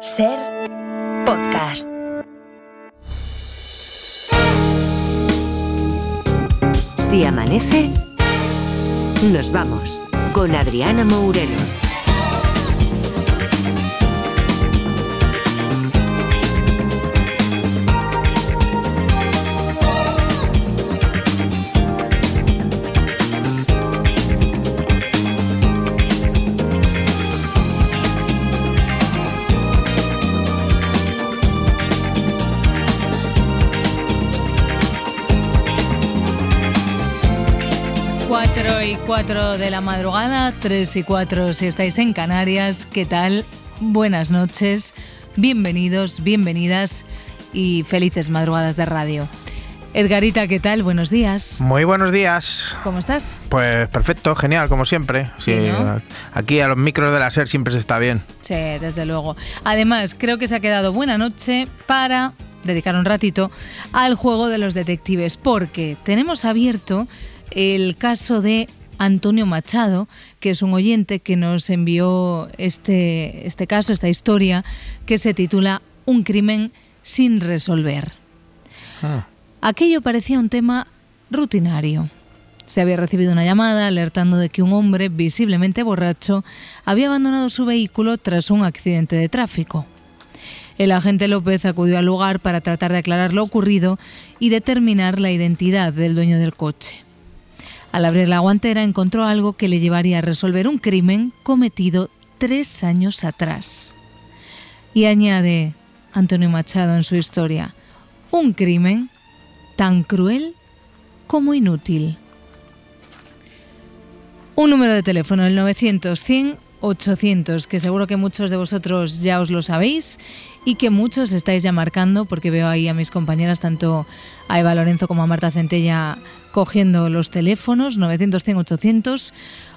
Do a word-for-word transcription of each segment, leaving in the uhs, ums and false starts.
S E R Podcast. Si amanece, nos vamos con Adriana Mourelos. cuatro de la madrugada, tres y cuatro si estáis en Canarias. ¿Qué tal? Buenas noches, bienvenidos, bienvenidas y felices madrugadas de radio. Edgarita, ¿qué tal? Buenos días. Muy buenos días. ¿Cómo estás? Pues perfecto, genial, como siempre. Sí, sí, ¿no? Aquí a los micros de la S E R siempre se está bien. Sí, desde luego. Además, creo que se ha quedado buena noche para dedicar un ratito al juego de los detectives, porque tenemos abierto el caso de Antonio Machado, que es un oyente que nos envió este, este caso, esta historia, que se titula Un crimen sin resolver. Ah. Aquello parecía un tema rutinario. Se había recibido una llamada alertando de que un hombre visiblemente borracho había abandonado su vehículo tras un accidente de tráfico. El agente López acudió al lugar para tratar de aclarar lo ocurrido y determinar la identidad del dueño del coche. Al abrir la guantera encontró algo que le llevaría a resolver un crimen cometido tres años atrás. Y añade Antonio Machado en su historia, un crimen tan cruel como inútil. Un número de teléfono, el novecientos cien ochocientos, que seguro que muchos de vosotros ya os lo sabéis y que muchos estáis ya marcando, porque veo ahí a mis compañeras, tanto a Eva Lorenzo como a Marta Centella, cogiendo los teléfonos, novecientos cien ochocientos.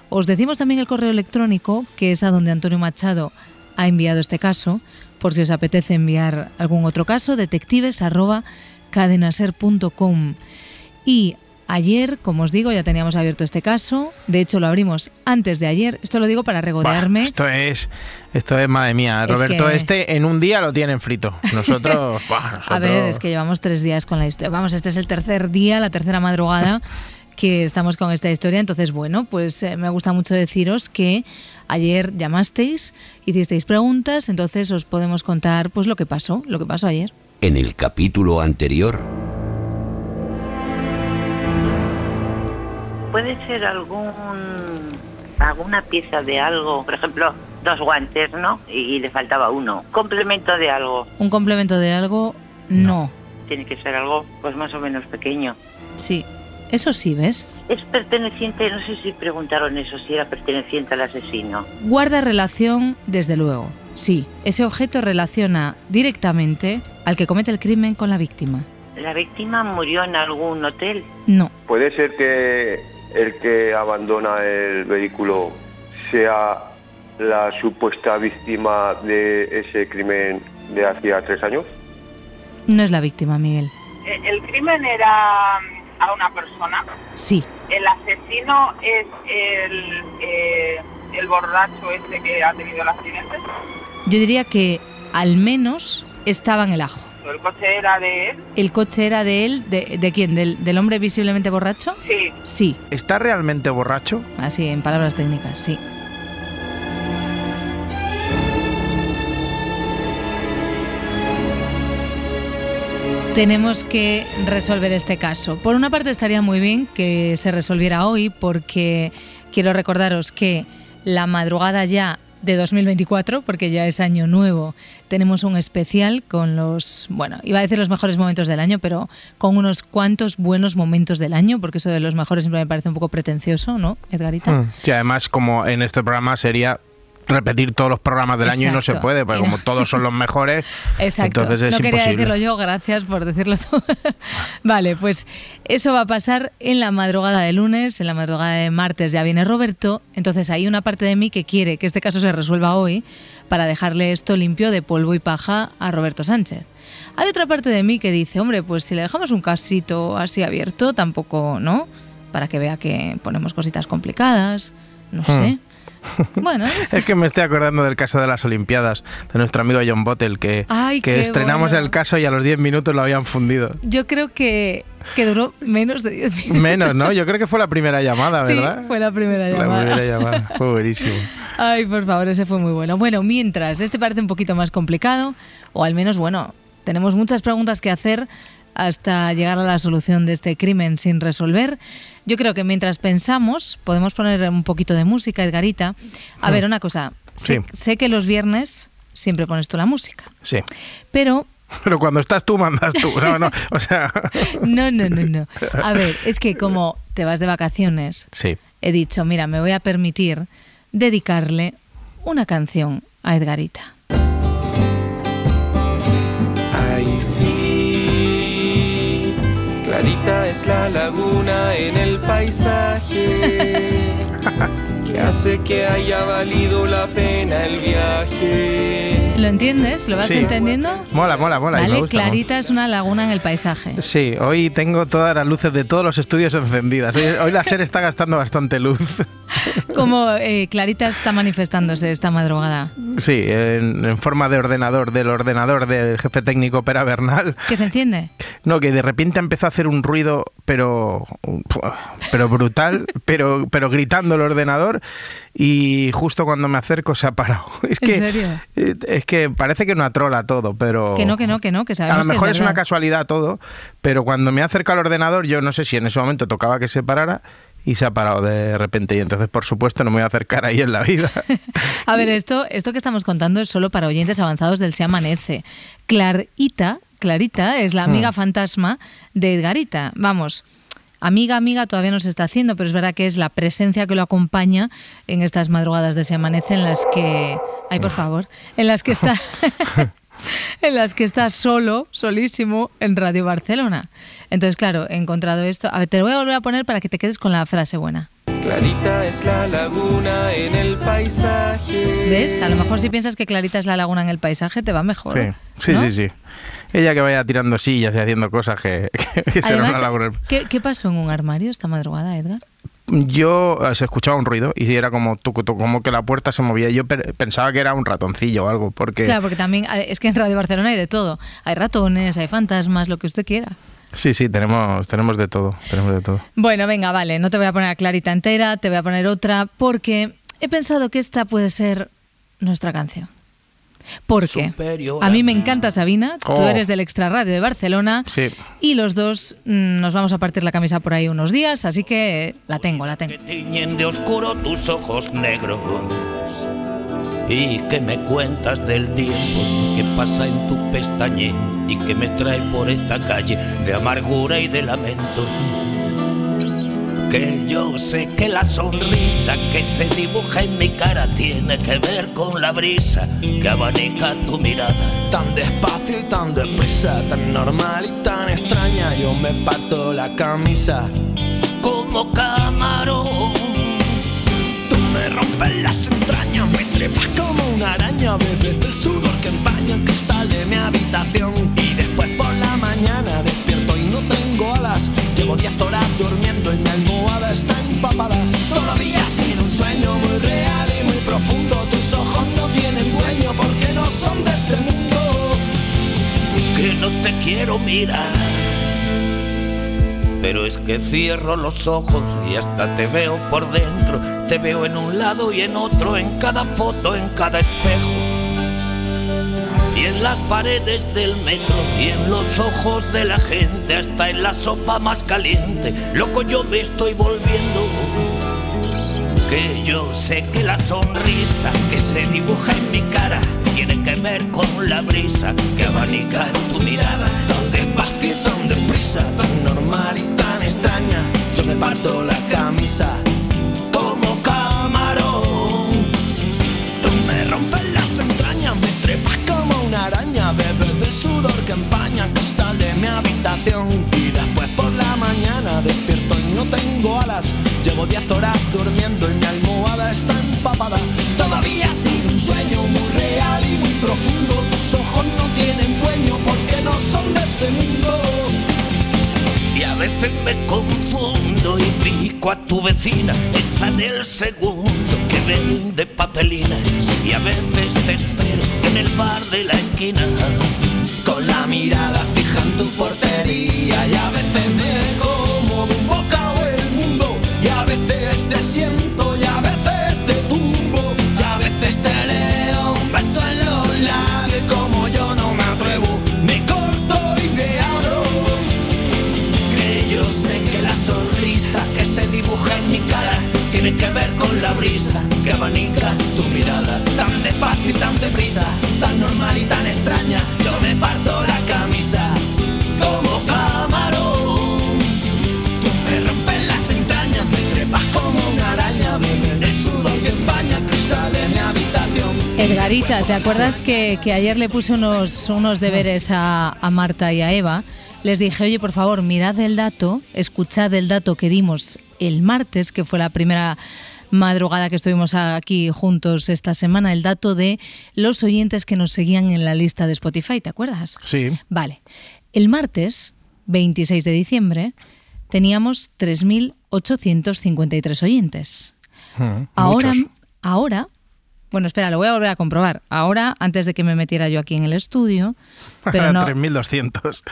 Os decimos también el correo electrónico, que es a donde Antonio Machado ha enviado este caso, por si os apetece enviar algún otro caso, detectives arroba cadenaser punto com. Y ayer, como os digo, ya teníamos abierto este caso, de hecho lo abrimos antes de ayer, esto lo digo para regodearme. Bah, esto es, esto es, madre mía, Roberto, es que este en un día lo tienen frito, nosotros, bah, nosotros... A ver, es que llevamos tres días con la historia, vamos, este es el tercer día, la tercera madrugada que estamos con esta historia, entonces bueno, pues eh, me gusta mucho deciros que ayer llamasteis, hicisteis preguntas, entonces os podemos contar pues lo que pasó, lo que pasó ayer. En el capítulo anterior... Puede ser algún alguna pieza de algo, por ejemplo, dos guantes, ¿no? Y, y le faltaba uno. Complemento de algo. Un complemento de algo, no. no. Tiene que ser algo, pues más o menos pequeño. Sí, eso sí, ¿ves? Es perteneciente, no sé si preguntaron eso, si era perteneciente al asesino. Guarda relación, desde luego. Sí, ese objeto relaciona directamente al que comete el crimen con la víctima. ¿La víctima murió en algún hotel? No. Puede ser que el que abandona el vehículo sea la supuesta víctima de ese crimen de hacía tres años. No es la víctima, Miguel. ¿El crimen era a una persona? Sí. ¿El asesino es el, eh, el borracho este que ha tenido el accidente? Yo diría que al menos estaba en el ajo. ¿El coche era de él? ¿El coche era de él? ¿De, de quién? ¿Del, ¿Del hombre visiblemente borracho? Sí. Sí. ¿Está realmente borracho? Así, en palabras técnicas, sí. Tenemos que resolver este caso. Por una parte estaría muy bien que se resolviera hoy, porque quiero recordaros que la madrugada ya de dos mil veinticuatro, porque ya es año nuevo, tenemos un especial con los, bueno, iba a decir los mejores momentos del año, pero con unos cuantos buenos momentos del año, porque eso de los mejores siempre me parece un poco pretencioso, ¿no, Edgarita? Sí, además, como en este programa sería repetir todos los programas del Exacto. año y no se puede, porque como todos son los mejores, Exacto. entonces es no imposible. No quería decirlo yo, gracias por decirlo todo. Vale, pues eso va a pasar en la madrugada de lunes, en la madrugada de martes ya viene Roberto, entonces hay una parte de mí que quiere que este caso se resuelva hoy para dejarle esto limpio de polvo y paja a Roberto Sánchez. Hay otra parte de mí que dice, hombre, pues si le dejamos un casito así abierto, tampoco, ¿no? Para que vea que ponemos cositas complicadas, no hmm. sé... Bueno, no sé. Es que me estoy acordando del caso de las Olimpiadas, de nuestro amigo John Bottle, que, Ay, que estrenamos bueno. el caso y a los diez minutos lo habían fundido. Yo creo que, que duró menos de diez minutos. Menos, ¿no? Yo creo que fue la primera llamada, ¿verdad? Sí, fue la primera llamada. La primera llamada. Fue buenísimo. Ay, por favor, ese fue muy bueno. Bueno, mientras, este parece un poquito más complicado, o al menos, bueno, tenemos muchas preguntas que hacer hasta llegar a la solución de este crimen sin resolver. Yo creo que mientras pensamos, podemos poner un poquito de música, Edgarita. A mm. ver, una cosa. Sé, sí. sé que los viernes siempre pones tú la música. Sí. Pero... Pero cuando estás tú, mandas tú. No, no, o sea... no, no, no, no. A ver, es que como te vas de vacaciones, sí. he dicho, mira, me voy a permitir dedicarle una canción a Edgarita. Ay, sí. Clarita es la laguna en el paisaje que hace que haya valido la pena el viaje. ¿Lo entiendes? ¿Lo vas sí. entendiendo? Mola, mola, mola. Vale, me gusta, Clarita mola. Es una laguna en el paisaje. Sí, hoy tengo todas las luces de todos los estudios encendidas. Hoy, hoy la SER está gastando bastante luz. Como eh, Clarita está manifestándose esta madrugada. Sí, en, en forma de ordenador, del ordenador del jefe técnico Pera Bernal. ¿Que se enciende? No, que de repente empezó a hacer un ruido, pero, pero brutal, pero, pero gritando el ordenador, y justo cuando me acerco se ha parado. Es que, ¿en serio? Es que parece que no atrola todo, pero... Que no, que no, que no, que sabemos que es verdad. A lo mejor es una casualidad todo, pero cuando me acerco al ordenador, yo no sé si en ese momento tocaba que se parara, y se ha parado de repente, y entonces, por supuesto, no me voy a acercar ahí en la vida. A ver, esto, esto que estamos contando es solo para oyentes avanzados del Se Amanece. Clarita, Clarita es la amiga mm. fantasma de Edgarita. Vamos, amiga, amiga todavía no se está haciendo, pero es verdad que es la presencia que lo acompaña en estas madrugadas de Se Amanece en las que... Ay, por favor, en las que está... en las que está solo, solísimo, en Radio Barcelona. Entonces, claro, he encontrado esto. A ver, te lo voy a volver a poner para que te quedes con la frase buena. Clarita es la laguna en el paisaje. ¿Ves? A lo mejor si piensas que Clarita es la laguna en el paisaje, te va mejor. Sí, sí, ¿no? sí, sí. Ella que vaya tirando sillas y haciendo cosas que, que, que será una laguna. ¿Qué, ¿Qué pasó en un armario esta madrugada, Edgar? Yo se escuchaba un ruido y era como tucu, tucu, como que la puerta se movía. Yo pensaba que era un ratoncillo o algo. Porque... Claro, porque también es que en Radio Barcelona hay de todo. Hay ratones, hay fantasmas, lo que usted quiera. Sí, sí, tenemos, tenemos de todo, tenemos de todo. Bueno, venga, vale, no te voy a poner a Clarita entera, te voy a poner otra, porque he pensado que esta puede ser nuestra canción. Porque a mí me encanta Sabina, oh. tú eres del Extrarradio de Barcelona sí. y los dos mmm, nos vamos a partir la camisa por ahí unos días, así que la tengo, la tengo. Que tiñen de oscuro tus ojos negros y que me cuentas del tiempo que pasa en tu pestañe y que me trae por esta calle de amargura y de lamento. Que yo sé que la sonrisa que se dibuja en mi cara tiene que ver con la brisa que abanica tu mirada. Tan despacio y tan deprisa, tan normal y tan extraña, yo me parto la camisa como camarón. Tú me rompes las entrañas, me trepas como una araña, bebes el sudor que empaña el cristal de mi habitación. Y después por la mañana despierto y no tengo alas, llevo diez horas durmiendo y mi almohada está empapada. Todavía ha sido un sueño muy real y muy profundo, tus ojos no tienen dueño porque no son de este mundo. Que no te quiero mirar, pero es que cierro los ojos y hasta te veo por dentro. Te veo en un lado y en otro, en cada foto, en cada espejo, y en las paredes del metro, y en los ojos de la gente, hasta en la sopa más caliente. Loco, yo me estoy volviendo. Que yo sé que la sonrisa que se dibuja en mi cara tiene que ver con la brisa que abanica en tu mirada. Tan despacio y tan deprisa, tan normal y tan extraña, yo me parto la camisa como camarón. Tú me rompes las entrañas, me trepas como una araña, bebes del sudor que empaña el cristal de mi habitación. Y después por la mañana despierto y no tengo alas, llevo diez horas durmiendo y mi almohada está empapada. Todavía ha sido un sueño muy real y muy profundo, tus ojos no tienen dueño porque no son de este mundo. Y a veces me confundo y pico a tu vecina, esa del segundo que tren de papelinas y a veces te espero en el bar de la esquina. Con la mirada fija en tu portería y a veces me como de un bocado el mundo. Y a veces te siento y a veces te tumbo y a veces te leo un beso en los labios. Como yo no me atrevo, me corto y me abro. Que yo sé que la sonrisa que se dibuja en mi cara tiene que ver con la brisa que abanica tu mirada. Tan despacio y tan deprisa, tan normal y tan extraña, yo me parto la camisa como camarón. Tú me rompes las entrañas, me trepas como una araña, viene el sudor que empaña el cristal de mi habitación. Edgarita, ¿te acuerdas que, que ayer le puse unos, unos deberes a, a Marta y a Eva? Les dije, oye, por favor, mirad el dato, escuchad el dato que dimos el martes, que fue la primera madrugada que estuvimos aquí juntos esta semana, el dato de los oyentes que nos seguían en la lista de Spotify, ¿te acuerdas? Sí. Vale. El martes, veintiséis de diciembre, teníamos tres mil ochocientos cincuenta y tres oyentes. Hmm, ahora, muchos. Ahora, bueno, espera, lo voy a volver a comprobar. Ahora, antes de que me metiera yo aquí en el estudio, pero no, tres mil doscientos.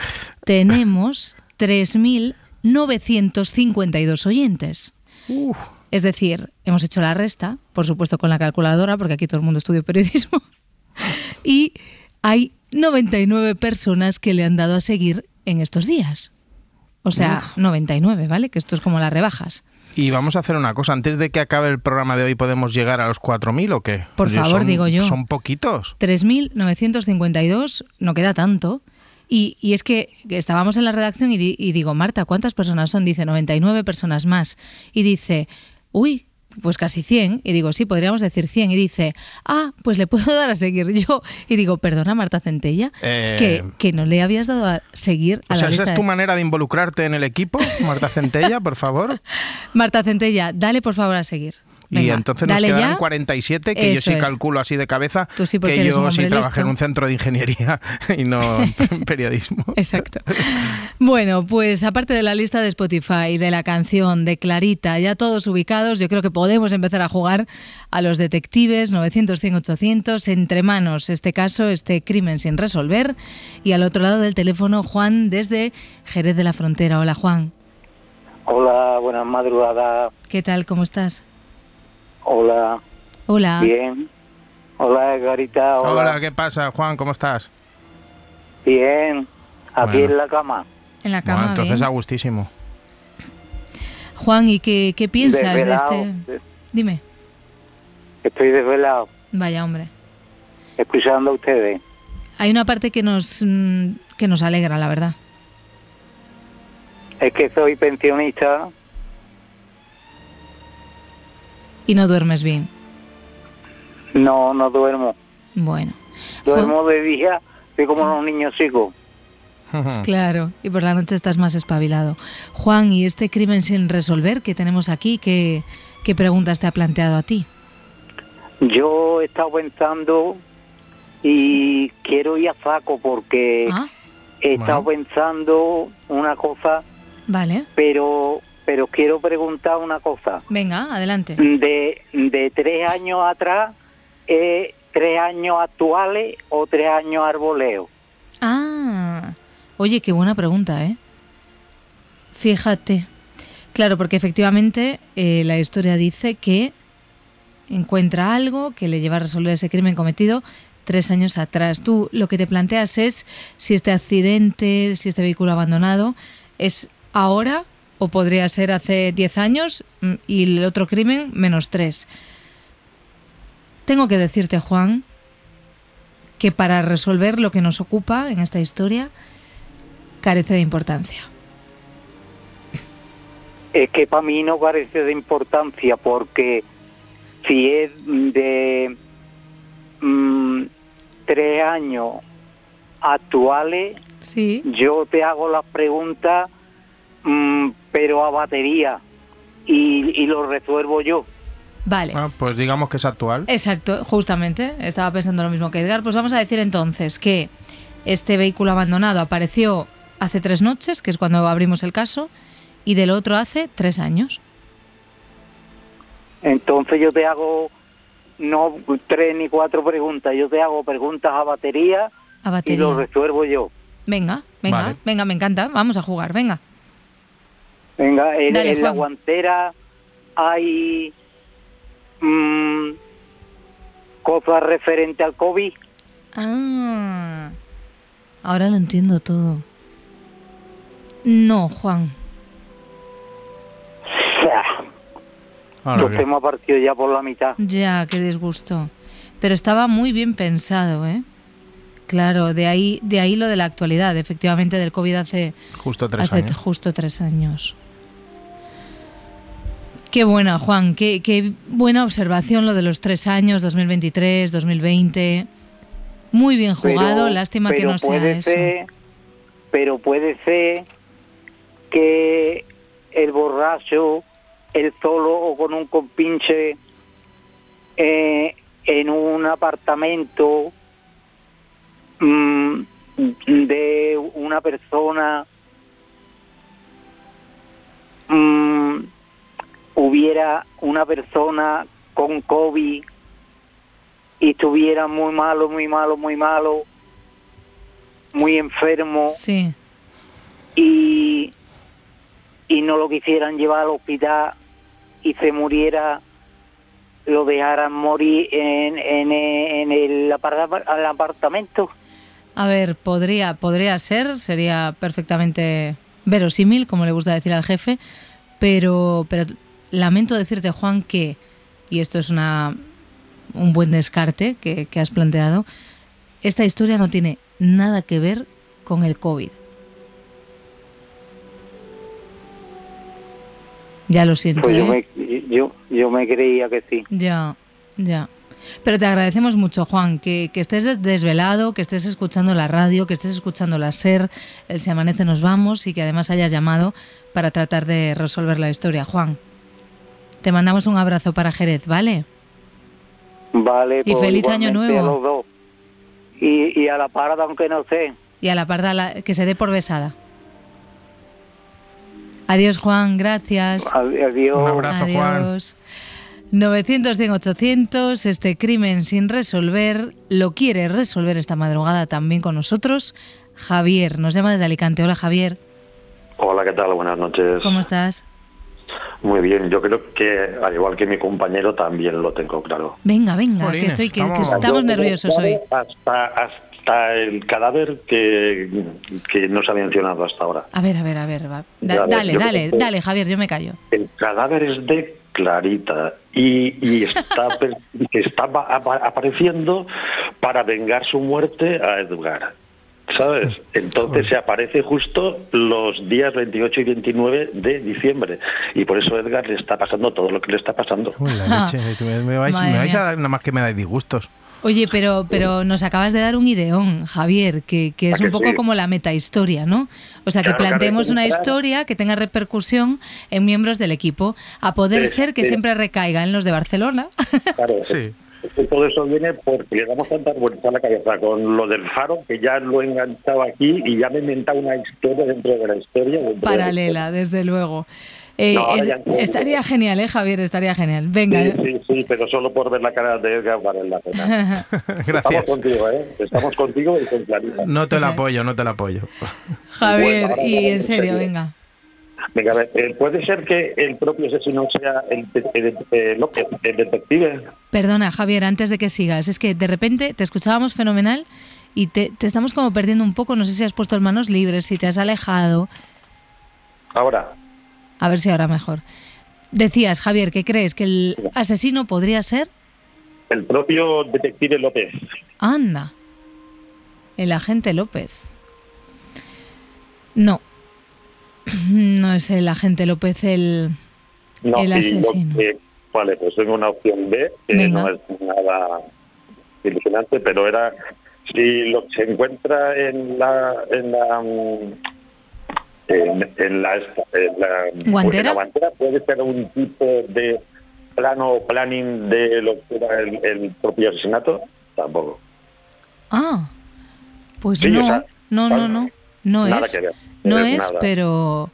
Tenemos tres mil novecientos cincuenta y dos oyentes. Uf. Es decir, hemos hecho la resta, por supuesto con la calculadora, porque aquí todo el mundo estudia periodismo, y hay noventa y nueve personas que le han dado a seguir en estos días. O sea, Uf. noventa y nueve, ¿vale? Que esto es como las rebajas. Y vamos a hacer una cosa, antes de que acabe el programa de hoy, ¿podemos llegar a los cuatro mil o qué? Por Oye, favor, son, digo yo. Son poquitos. tres mil novecientos cincuenta y dos, no queda tanto. Y, y es que estábamos en la redacción y, di, y digo, Marta, ¿cuántas personas son? Dice, noventa y nueve personas más. Y dice, uy, pues casi cien. Y digo, sí, podríamos decir cien. Y dice, ah, pues le puedo dar a seguir yo. Y digo, perdona, Marta Centella, eh... que, que no le habías dado a seguir a o la sea, lista. ¿Esa es tu de... manera de involucrarte en el equipo, Marta Centella, por favor? Marta Centella, dale por favor a seguir. Venga, y entonces nos quedarán ya cuarenta y siete, que eso yo sí calculo es. Así de cabeza, sí, que yo sí trabajé en un centro de ingeniería y no en periodismo. Exacto. Bueno, pues aparte de la lista de Spotify, de la canción, de Clarita, ya todos ubicados, yo creo que podemos empezar a jugar a los detectives, novecientos cien ochocientos, entre manos este caso, este crimen sin resolver. Y al otro lado del teléfono, Juan, desde Jerez de la Frontera. Hola, Juan. Hola, buenas madrugadas. ¿Qué tal? ¿Cómo estás? Hola. Hola. Bien. Hola, Edgarita. Hola. Hola, ¿qué pasa, Juan? ¿Cómo estás? Bien. Aquí bueno. en la cama. En la cama, bueno, entonces bien. A gustísimo. Juan, ¿y qué, qué piensas desvelado. de este...? Dime. Estoy desvelado. Vaya, hombre. Escuchando a ustedes. Hay una parte que nos, que nos alegra, la verdad. Es que soy pensionista... ¿Y no duermes bien? No, no duermo. Bueno. Duermo de día, soy como un niño chico. Claro, y por la noche estás más espabilado. Juan, ¿y este crimen sin resolver que tenemos aquí, qué, qué preguntas te ha planteado a ti? Yo he estado pensando y quiero ir a saco porque ¿Ah? he estado bueno. pensando una cosa, vale, pero... pero quiero preguntar una cosa. Venga, adelante. De, de tres años atrás, eh, tres años actuales o tres años arboleo. Ah, oye, qué buena pregunta, ¿eh? Fíjate. Claro, porque efectivamente eh, la historia dice que encuentra algo que le lleva a resolver ese crimen cometido tres años atrás. Tú lo que te planteas es si este accidente, si este vehículo abandonado es ahora... o podría ser hace diez años y el otro crimen menos tres. Tengo que decirte, Juan, que para resolver lo que nos ocupa en esta historia carece de importancia. Es que para mí no carece de importancia porque si es de mmm, tres años actuales, sí. Yo te hago la pregunta... pero a batería y, y lo resuelvo yo. Vale. Ah, pues digamos que es actual. Exacto, justamente. Estaba pensando lo mismo que Edgar. Pues vamos a decir entonces que este vehículo abandonado apareció hace tres noches, que es cuando abrimos el caso, y del otro hace tres años. Entonces yo te hago no tres ni cuatro preguntas. Yo te hago preguntas a batería, a batería. Y lo resuelvo yo. Venga, venga, vale. venga, me encanta. Vamos a jugar, venga. Venga, en, Dale, en la guantera hay mmm, cosas referentes al COVID. Ah, ahora lo entiendo todo. No, Juan. Los temas ha partido ya por la mitad. Ya, qué disgusto. Pero estaba muy bien pensado, ¿eh? Claro, de ahí, de ahí lo de la actualidad, efectivamente, del COVID hace justo tres hace años. Justo tres años. Qué buena, Juan, qué, qué buena observación lo de los tres años, dos mil veintitrés, dos mil veinte. Muy bien jugado, pero, lástima pero que no puede sea ser, eso. Pero puede ser que el borracho, él solo o con un compinche eh, en un apartamento mmm, de una persona mmm, hubiera una persona con COVID y estuviera muy malo, muy malo, muy malo, muy enfermo, sí. y, y no lo quisieran llevar al hospital y se muriera, lo dejaran morir en, en, en el apartamento. A ver, podría, podría ser, sería perfectamente verosímil, como le gusta decir al jefe, pero, pero lamento decirte, Juan, que, y esto es una... un buen descarte que, que has planteado. Esta historia no tiene nada que ver con el COVID. Ya lo siento. Pues yo, ¿eh? me, yo, yo me creía que sí. Ya, ya. Pero te agradecemos mucho, Juan, que, que estés desvelado, que estés escuchando la radio, que estés escuchando la S E R, el Si Amanece Nos Vamos, y que además hayas llamado para tratar de resolver la historia. Juan, te mandamos un abrazo para Jerez, ¿vale? Vale, y pues feliz año nuevo a los dos. Y, y a la parda, aunque no sé. Y a la parda, la, que se dé por besada. Adiós, Juan, gracias. Adiós. Un abrazo, adiós. Juan. novecientos cien ochocientos, este crimen sin resolver, lo quiere resolver esta madrugada también con nosotros. Javier, nos llama desde Alicante. Hola, Javier. Hola, ¿qué tal? Buenas noches. ¿Cómo estás? Muy bien, yo creo que, al igual que mi compañero, también lo tengo claro. Venga, venga, Jolines, que, estoy, que, que estamos nerviosos hoy. Hasta, hasta el cadáver que, que no se ha mencionado hasta ahora. A ver, a ver, a ver. Va. Da, dale, dale, dale, Javier, yo me callo. El cadáver es de Clarita y, y está, está apareciendo para vengar su muerte a Edgar. ¿Sabes? Entonces se aparece justo los días veintiocho y veintinueve de diciembre. Y por eso Edgar le está pasando todo lo que le está pasando. Uy, la leche. Me vais, me vais a dar, nada más que me dais disgustos. Oye, pero pero nos acabas de dar un ideón, Javier, que, que es un que poco sí? como la metahistoria, ¿no? O sea, que claro, planteemos que una historia que tenga repercusión en miembros del equipo, a poder sí, ser que sí. siempre recaiga en los de Barcelona. Claro, sí. Todo eso viene porque le damos tantas vueltas a la cabeza con lo del faro, que ya lo he enganchado aquí y ya me he inventado una historia dentro de la historia. Paralela, de la historia. Desde luego. Eh, no, es, estaría genial, ¿eh, Javier? Estaría genial. Venga. Sí, sí, sí, pero solo por ver la cara de Edgar vale la pena. Gracias. Estamos contigo, ¿eh? Estamos contigo y con Clarita. No te la apoyo, no te la apoyo. Javier, bueno, y en serio, venga. Venga, a ver, ¿puede ser que el propio asesino sea el, el, el, el detective? Perdona, Javier, antes de que sigas. Es que de repente te escuchábamos fenomenal y te, te estamos como perdiendo un poco. No sé si has puesto manos libres, si te has alejado. Ahora. A ver si ahora mejor. Decías, Javier, que crees que el asesino podría ser... el propio detective López. Anda. El agente López. No. No es el agente López el, no, el asesino. Que, vale, pues tengo una opción B, que Venga. no es nada ilusionante, pero era si lo que se encuentra en la en la en, en la, en la guantera, guantera puede ser un tipo de plano o planning de lo que era el, el propio asesinato, tampoco. Ah, pues sí, no, o sea, no, no, no, no, no es. No es, nada. pero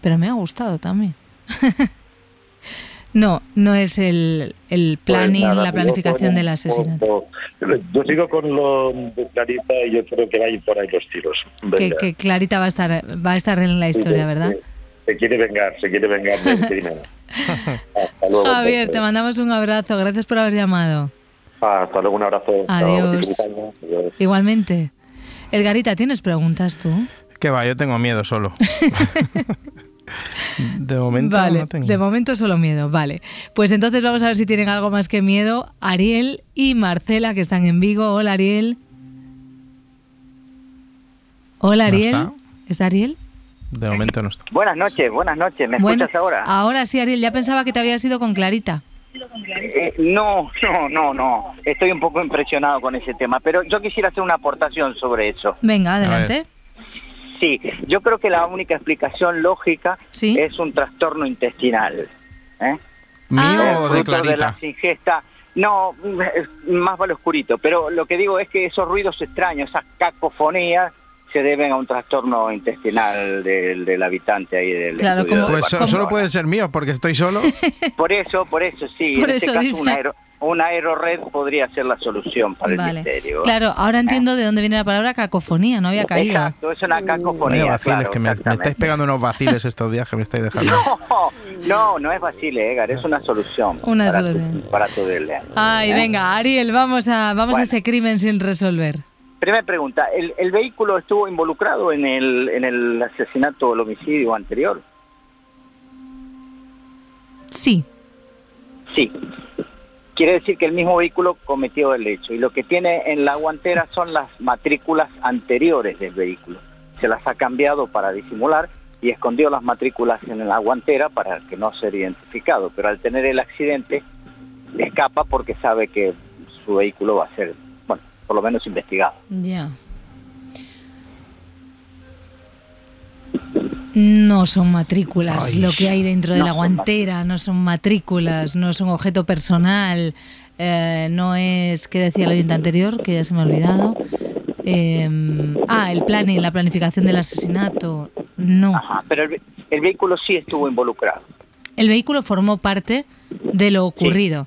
pero me ha gustado también. No, no es el, el planning, pues nada, la planificación del asesinato. Yo sigo con lo de Clarita y yo creo que va a ir por ahí los tiros. Que, que Clarita va a estar va a estar en la historia, sí, ¿verdad? Se, se quiere vengar, se quiere vengar del crimen. Hasta luego. Javier, te mandamos un abrazo. Gracias por haber llamado. Ah, hasta luego, un abrazo. Adiós. Chao. Igualmente. Edgarita, ¿tienes preguntas tú? Que va, yo tengo miedo solo. De momento vale, no tengo. De momento solo miedo, vale. Pues entonces vamos a ver si tienen algo más que miedo Ariel y Marcela, que están en Vigo. Hola, Ariel. Hola, Ariel. ¿No está? ¿Está Ariel? De momento no está. Buenas noches, buenas noches. ¿Me bueno, escuchas ahora? Ahora sí, Ariel. Ya pensaba que te habías ido con Clarita. Eh, no, no, no, no. Estoy un poco impresionado con ese tema, pero yo quisiera hacer una aportación sobre eso. Venga, adelante. Sí, yo creo que la única explicación lógica ¿sí? es un trastorno intestinal. ¿eh? ¿Mío o de Clarita? De las ingestas. No, más vale oscurito, pero lo que digo es que esos ruidos extraños, esas cacofonías, se deben a un trastorno intestinal del, del habitante ahí del claro, como, de pues so, solo puede ser mío porque estoy solo. Por eso, por eso sí, por en eso este caso dice... un aero... Una aerored podría ser la solución para vale. el misterio. Claro, ahora entiendo ¿Eh? de dónde viene la palabra cacofonía, no había caído. Exacto, es una cacofonía. Uh, vaciles, claro, que me, me estáis pegando unos vaciles estos días que me estáis dejando. No, no, no es vacile, Edgar, es una solución. Una para solución. Tu, para tu dele, Ay, ¿eh? venga, Ariel, vamos a vamos bueno. a ese crimen sin resolver. Primera pregunta, ¿el, el vehículo estuvo involucrado en el, en el asesinato o el homicidio anterior? Sí. Sí. Quiere decir que el mismo vehículo cometió el hecho y lo que tiene en la guantera son las matrículas anteriores del vehículo. Se las ha cambiado para disimular y escondió las matrículas en la guantera para que no sea identificado. Pero al tener el accidente escapa porque sabe que su vehículo va a ser, bueno, por lo menos investigado. Ya. Yeah. No son matrículas, Ay, lo que hay dentro de no la guantera, no son matrículas, no son objeto personal, eh, no es, ¿qué decía el oyente anterior? Que ya se me ha olvidado. Eh, ah, el planning, la planificación del asesinato, no. Ajá, pero el, el vehículo sí estuvo involucrado. El vehículo formó parte de lo ocurrido.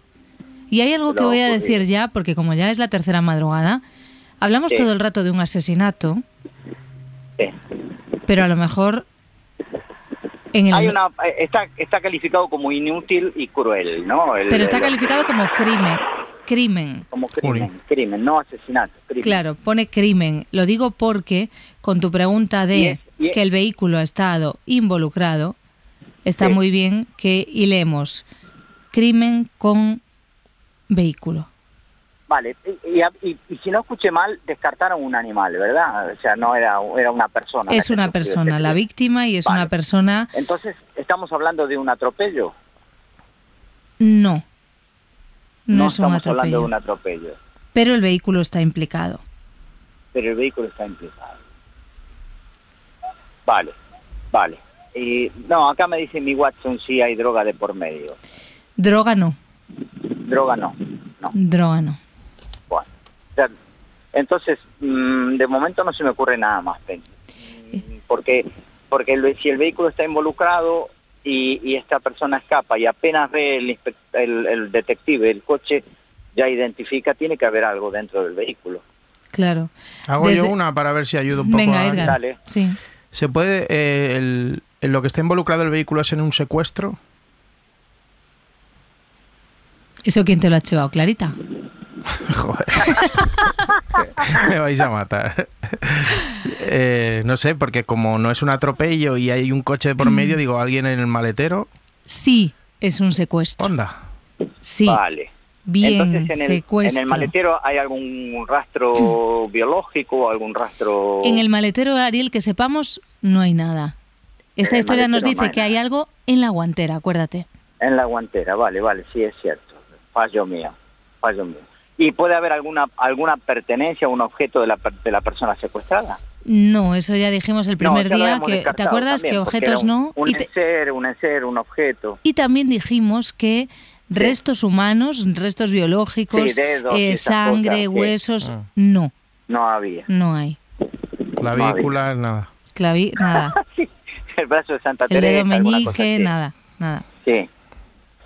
Sí. Y hay algo lo que voy ocurrido. a decir ya, porque como ya es la tercera madrugada, hablamos eh. todo el rato de un asesinato, eh. pero a lo mejor... El... Hay una, está, está calificado como inútil y cruel, ¿no? El, Pero está el... calificado como crimen, crimen. Como crimen, Uy. crimen, no asesinato. Crimen. Claro, pone crimen. Lo digo porque con tu pregunta de yes, yes. que el vehículo ha estado involucrado, está sí. muy bien que hilemos crimen con vehículo. Vale, y, y, y si no escuché mal, descartaron un animal, ¿verdad? O sea, no era, era una persona. Es una persona, la víctima, y es vale. una persona... Entonces, ¿estamos hablando de un atropello? No, no, no es un atropello. No estamos hablando de un atropello. Pero el vehículo está implicado. Pero el vehículo está implicado. Vale, vale. Y, no, acá me dice mi Watson si hay droga de por medio. Droga no. Droga no, no. Droga no. Entonces, de momento no se me ocurre nada más, porque porque el, si el vehículo está involucrado y, y esta persona escapa y apenas ve el, el, el detective, el coche ya identifica, tiene que haber algo dentro del vehículo. Claro. Hago Desde... yo una para ver si ayudo un poco. Venga, Edgar. Dale. Sí. ¿Se puede, eh, el, en lo que está involucrado el vehículo es en un secuestro? ¿Eso quién te lo ha llevado, Clarita? Joder, me vais a matar. Eh, no sé, porque como no es un atropello y hay un coche de por medio, digo, ¿alguien en el maletero? Sí, es un secuestro. ¿Onda? Sí. Vale. Bien, entonces, en el, secuestro. ¿En el maletero hay algún rastro biológico o algún rastro...? En el maletero, Ariel, que sepamos, no hay nada. Esta historia nos dice no hay que nada. hay algo en la guantera, acuérdate. En la guantera, vale, vale, sí, es cierto. Fallo mío, fallo mío. ¿Y puede haber alguna alguna pertenencia, un objeto de la, de la persona secuestrada? No, eso ya dijimos el primer no, día. que ¿Te acuerdas también, que objetos un, no? Un E S E R, un E S E R, un objeto. Y también dijimos que restos sí. humanos, restos biológicos, sí, dedos, eh, sangre, cosas, huesos, ah. no. No había. No hay. Clavícula, no nada. Clavi nada. sí. El brazo de Santa Teresa. El dedo meñique, nada, nada. Sí,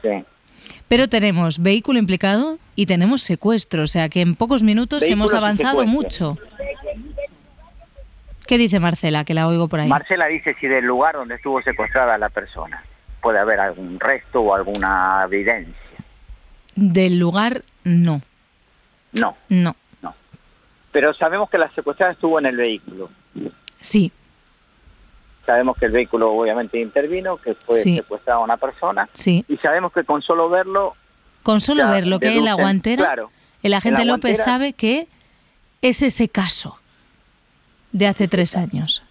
sí. Pero tenemos vehículo implicado y tenemos secuestro, o sea que en pocos minutos hemos avanzado mucho. ¿Qué dice Marcela, que la oigo por ahí? Marcela dice si del lugar donde estuvo secuestrada la persona puede haber algún resto o alguna evidencia. Del lugar, no. No. No. No. Pero sabemos que la secuestrada estuvo en el vehículo. Sí. Sabemos que el vehículo obviamente intervino, que fue sí. secuestrada una persona. Sí. Y sabemos que con solo verlo... Con solo verlo, que en la guantera, claro, el agente López guantera, sabe que es ese caso de hace tres años.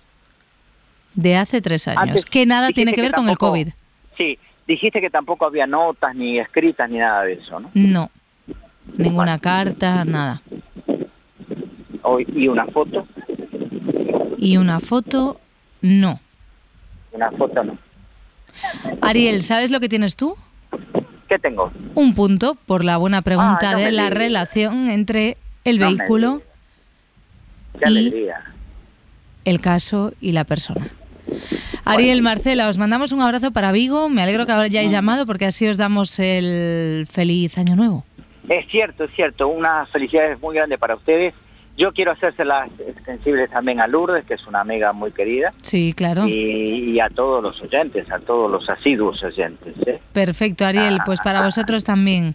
De hace tres años. Antes, que nada tiene que ver que tampoco, con el COVID. Sí, dijiste que tampoco había notas, ni escritas, ni nada de eso, ¿no? No, ninguna carta, nada. ¿Y una foto? Y una foto, no. Una foto no. Ariel, ¿sabes lo que tienes tú? ¿Qué tengo? Un punto por la buena pregunta ah, no de la diga. relación entre el no vehículo y el caso y la persona. Bueno. Ariel, Marcela, os mandamos un abrazo para Vigo. Me alegro que hayáis llamado porque así os damos el feliz año nuevo. Es cierto, es cierto. Una felicidad muy grande para ustedes. Yo quiero hacérselas extensibles también a Lourdes, que es una amiga muy querida. Sí, claro. Y, y a todos los oyentes, a todos los asiduos oyentes. ¿eh? Perfecto, Ariel. Ah, pues para ah, vosotros también.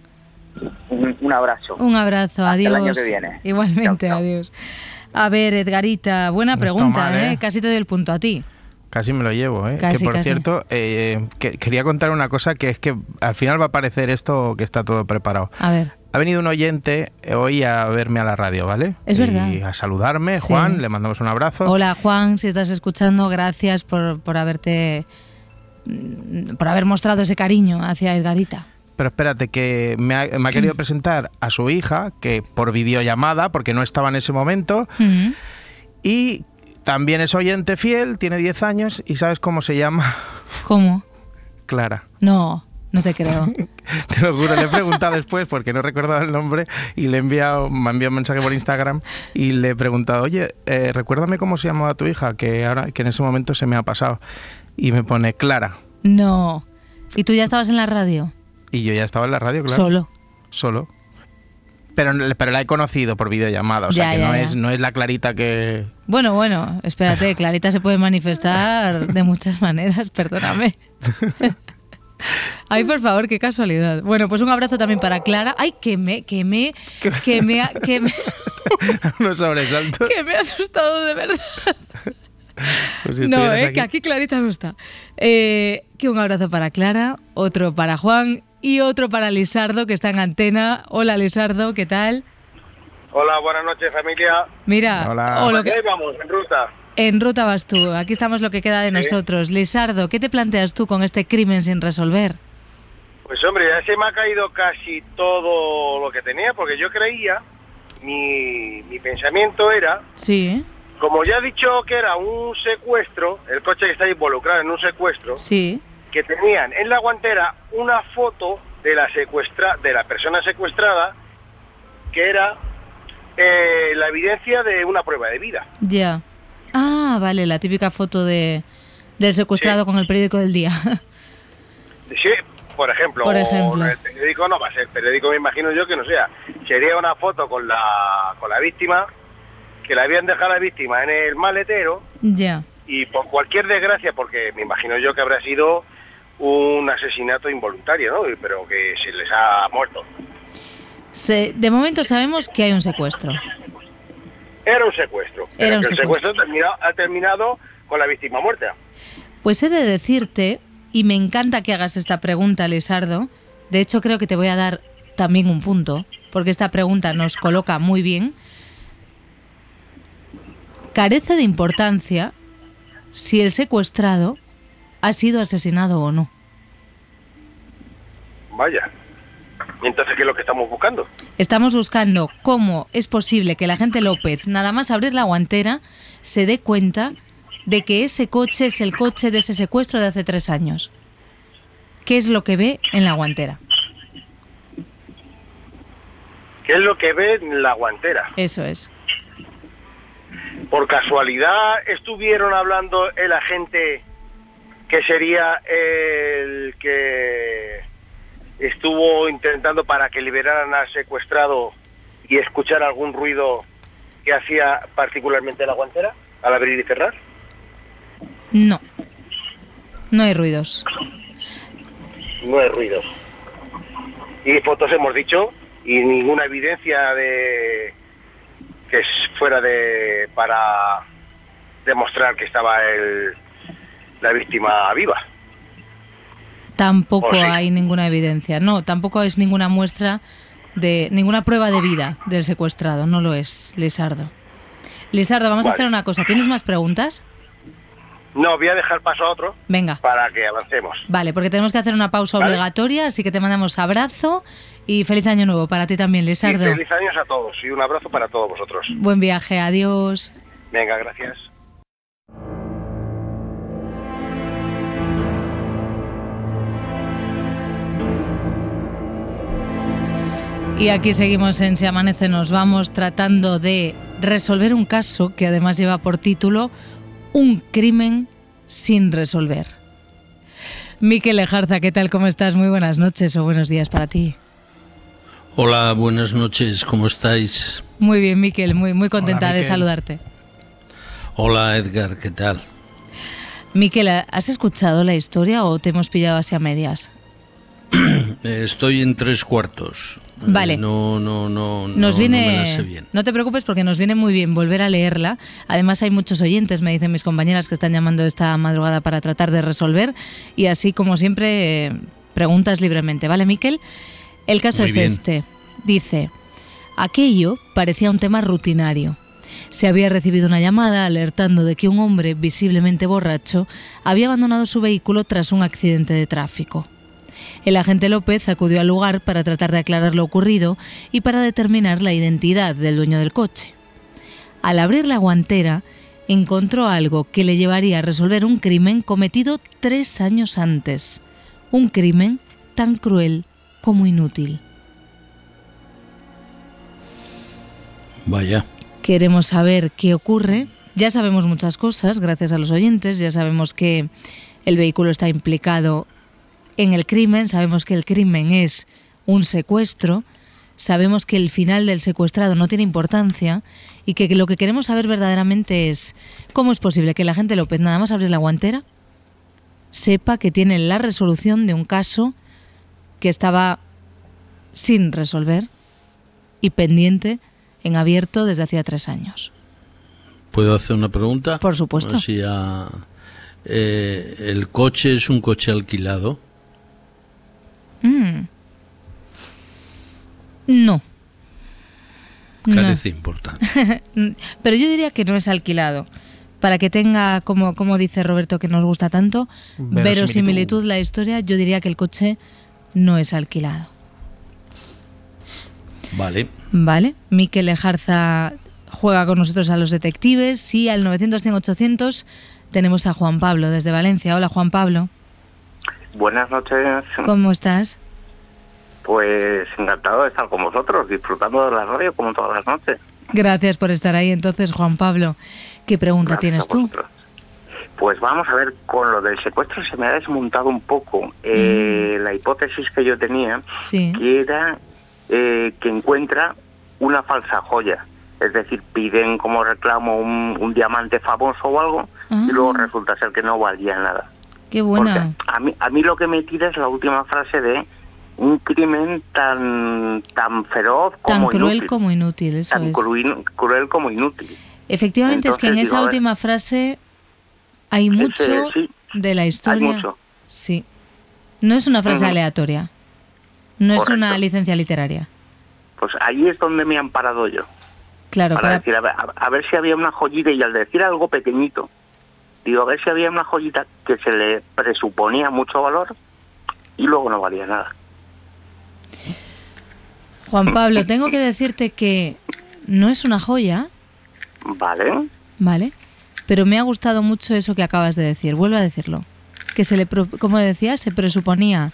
Un, un abrazo. Un abrazo. Hasta adiós. El año que viene. Igualmente, no, no. adiós. A ver, Edgarita, buena no pregunta, mal, ¿eh? ¿eh? Casi te doy el punto a ti. Casi me lo llevo, ¿eh? Casi, que por casi. cierto, eh, que, quería contar una cosa que es que al final va a parecer esto que está todo preparado. A ver. Ha venido un oyente hoy a verme a la radio, ¿vale? Es verdad. Y a saludarme, sí. Juan, le mandamos un abrazo. Hola, Juan, si estás escuchando, gracias por, por haberte, por haber mostrado ese cariño hacia Edgarita. Pero espérate, que me ha, me ha querido presentar a su hija, que por videollamada, porque no estaba en ese momento, uh-huh. y también es oyente fiel, tiene diez años, y ¿sabes cómo se llama? ¿Cómo? Clara. No. No te creo. Te lo juro, le he preguntado después porque no recordaba el nombre y le he enviado, me ha enviado un mensaje por Instagram y le he preguntado, oye, eh, recuérdame cómo se llamaba tu hija, que ahora, que en ese momento se me ha pasado. Y me pone Clara. No. ¿Y tú ya estabas en la radio? Y yo ya estaba en la radio, claro. Solo. Solo. Pero, pero la he conocido por videollamada, o ya, sea que ya, no, ya. Es, no es la Clarita que... Bueno, bueno, espérate, Clarita se puede manifestar de muchas maneras, perdóname. Ay, por favor, qué casualidad. Bueno, pues un abrazo también para Clara. Ay, que me, que me, que me, que me... Unos sobresaltos. Que me ha asustado, de verdad. Pues si no, eh, aquí. que aquí Clarita no está. Eh, que un abrazo para Clara, otro para Juan y otro para Lisardo, que está en antena. Hola, Lisardo, ¿qué tal? Hola, buenas noches, familia. Mira, hola. O lo que... ahí vamos, en ruta. En ruta vas tú. Aquí estamos lo que queda de sí. nosotros. Lisardo, ¿qué te planteas tú con este crimen sin resolver? Pues hombre, ya se me ha caído casi todo lo que tenía, porque yo creía, mi, mi pensamiento era... Sí. Como ya he dicho que era un secuestro, el coche que está involucrado en un secuestro... Sí. Que tenían en la guantera una foto de la secuestra, de la persona secuestrada, que era eh, la evidencia de una prueba de vida. Ya. Yeah. Ah, vale, la típica foto de del secuestrado sí. con el periódico del día. Sí, por ejemplo. Por ejemplo. El periódico no va a ser, el periódico me imagino yo que no sea. Sería una foto con la con la víctima, que la habían dejado a la víctima en el maletero. Ya. Y por cualquier desgracia, porque me imagino yo que habrá sido un asesinato involuntario, ¿no? Pero que se les ha muerto. Se, de momento sabemos que hay un secuestro. Era un secuestro. Era un secuestro. El secuestro terminó, ha terminado con la víctima muerta. Pues he de decirte, y me encanta que hagas esta pregunta, Lisardo, de hecho creo que te voy a dar también un punto, porque esta pregunta nos coloca muy bien. Carece de importancia si el secuestrado ha sido asesinado o no. Vaya. Entonces, ¿qué es lo que estamos buscando? Estamos buscando cómo es posible que la gente López, nada más abrir la guantera, se dé cuenta de que ese coche es el coche de ese secuestro de hace tres años. ¿Qué es lo que ve en la guantera? ¿Qué es lo que ve en la guantera? Eso es. ¿Por casualidad estuvieron hablando el agente que sería el que... estuvo intentando para que liberaran al secuestrado y escuchar algún ruido que hacía particularmente la guantera al abrir y cerrar? No, no hay ruidos. No hay ruidos. Y fotos hemos dicho, y ninguna evidencia de que fuera de para demostrar que estaba el, la víctima viva. Tampoco hay ninguna evidencia, no, tampoco es ninguna muestra de ninguna prueba de vida del secuestrado, no lo es, Lejarza. Lejarza, vamos vale. a hacer una cosa. ¿Tienes más preguntas? No, voy a dejar paso a otro. Venga. Para que avancemos. Vale, porque tenemos que hacer una pausa ¿Vale? obligatoria, así que te mandamos abrazo y feliz año nuevo para ti también, Lejarza. Feliz años a todos y un abrazo para todos vosotros. Buen viaje, adiós. Venga, gracias. Y aquí seguimos en Si Amanece Nos Vamos, tratando de resolver un caso que además lleva por título Un crimen sin resolver. Mikel Lejarza, ¿qué tal? ¿Cómo estás? Muy buenas noches o buenos días para ti. Hola, buenas noches, ¿cómo estáis? Muy bien, Mikel, muy, muy contenta Hola, de saludarte. Hola, Edgar, ¿qué tal? Mikel, ¿has escuchado la historia o te hemos pillado hacia medias? Estoy en tres cuartos. Vale. No, no, no, nos no, viene, no me la sé bien. No te preocupes porque nos viene muy bien volver a leerla. Además hay muchos oyentes, me dicen mis compañeras, que están llamando esta madrugada para tratar de resolver. Y así, como siempre, preguntas libremente. ¿Vale, Mikel? El caso muy es bien. este. Dice, aquello parecía un tema rutinario. Se había recibido una llamada alertando de que un hombre visiblemente borracho había abandonado su vehículo tras un accidente de tráfico. El agente López acudió al lugar para tratar de aclarar lo ocurrido y para determinar la identidad del dueño del coche. Al abrir la guantera, encontró algo que le llevaría a resolver un crimen cometido tres años antes. Un crimen tan cruel como inútil. Vaya. Queremos saber qué ocurre. Ya sabemos muchas cosas, gracias a los oyentes. Ya sabemos que el vehículo está implicado en el crimen, sabemos que el crimen es un secuestro, sabemos que el final del secuestrado no tiene importancia y que lo que queremos saber verdaderamente es cómo es posible que la gente López, nada más abrir la guantera, sepa que tiene la resolución de un caso que estaba sin resolver y pendiente en abierto desde hacía tres años. ¿Puedo hacer una pregunta? Por supuesto. Si a, eh, ¿el coche es un coche alquilado? Mm. No. Carece no. importante. Pero yo diría que no es alquilado. Para que tenga, como, como dice Roberto, que nos gusta tanto, verosimilitud. verosimilitud la historia, yo diría que el coche no es alquilado. Vale. Vale. Mikel Lejarza juega con nosotros a los detectives y al novecientos cien ochocientos tenemos a Juan Pablo desde Valencia. Hola, Juan Pablo. Buenas noches. ¿Cómo estás? Pues encantado de estar con vosotros, disfrutando de la radio como todas las noches. Gracias por estar ahí. Entonces, Juan Pablo, ¿qué pregunta Gracias tienes tú? Pues vamos a ver, con lo del secuestro se me ha desmontado un poco eh, mm. la hipótesis que yo tenía, sí. que era eh, que encuentra una falsa joya. Es decir, piden como reclamo un, un diamante famoso o algo ah. y luego resulta ser que no valía nada. Qué buena. Porque a mí, a mí lo que me tira es la última frase de un crimen tan tan feroz como tan cruel inútil. como inútil, eso tan es. Tan cruel, cruel como inútil. Efectivamente, Entonces, es que en digo, esa última frase hay mucho ese, sí, de la historia. Hay mucho. Sí. No es una frase uh-huh. aleatoria. No Correcto. es una licencia literaria. Pues ahí es donde me han parado yo. Claro. Para, para... decir, a ver, a ver si había una joyita y al decir algo pequeñito. Digo, a ver si había una joyita que se le presuponía mucho valor y luego no valía nada. Juan Pablo, tengo que decirte que no es una joya. Vale. Vale, pero me ha gustado mucho eso que acabas de decir. Vuelvo a decirlo. Que se le, como decía, se presuponía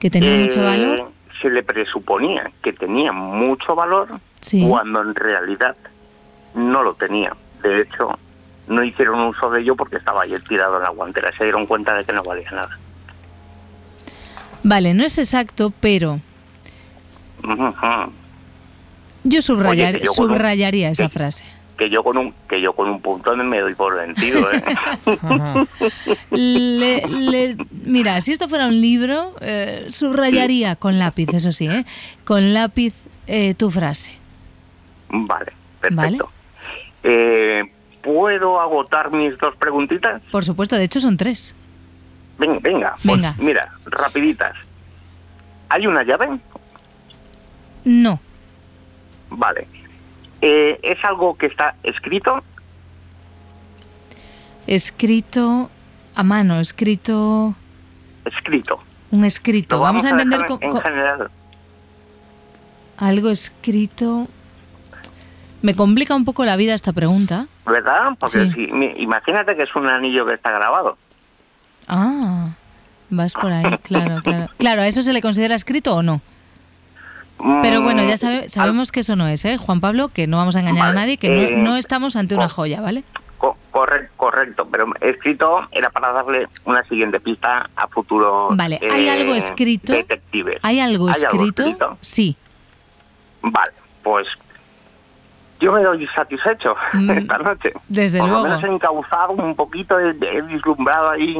que tenía eh, mucho valor. Se le presuponía que tenía mucho valor sí. cuando en realidad no lo tenía. De hecho, no hicieron uso de ello porque estaba ayer tirado en la guantera. Se dieron cuenta de que no valía nada. Vale, no es exacto, pero... Uh-huh. Yo subrayar, Oye, yo subrayaría un, esa que, frase. Que yo con un que yo con un punto me doy por vencido, ¿eh? le, le, mira, si esto fuera un libro, eh, subrayaría con lápiz, eso sí, ¿eh? Con lápiz eh, tu frase. Vale, perfecto. ¿Vale? Eh, ¿Puedo agotar mis dos preguntitas? Por supuesto, de hecho son tres. Venga, venga. venga. Pues, mira, rapiditas. ¿Hay una llave? No. Vale. Eh, ¿Es algo que está escrito? Escrito a mano, escrito... Escrito. Un escrito. Lo vamos, vamos a entender... A en, en general. Algo escrito... Me complica un poco la vida esta pregunta. ¿Verdad? Porque sí. si, imagínate que es un anillo que está grabado. Ah, vas por ahí, claro, claro. Claro, ¿a eso se le considera escrito o no? Pero bueno, ya sabe, sabemos que eso no es, ¿eh, Juan Pablo? Que no vamos a engañar vale, a nadie, que eh, no, no estamos ante una joya, ¿vale? Correcto, correcto, pero escrito era para darle una siguiente pista a futuro. Vale, ¿hay eh, algo escrito? Detectives. ¿Hay algo ¿Hay escrito? ¿Hay algo escrito? Sí. Vale, pues yo me doy satisfecho mm, esta noche. Desde Por luego. Por lo menos he encauzado un poquito, he vislumbrado ahí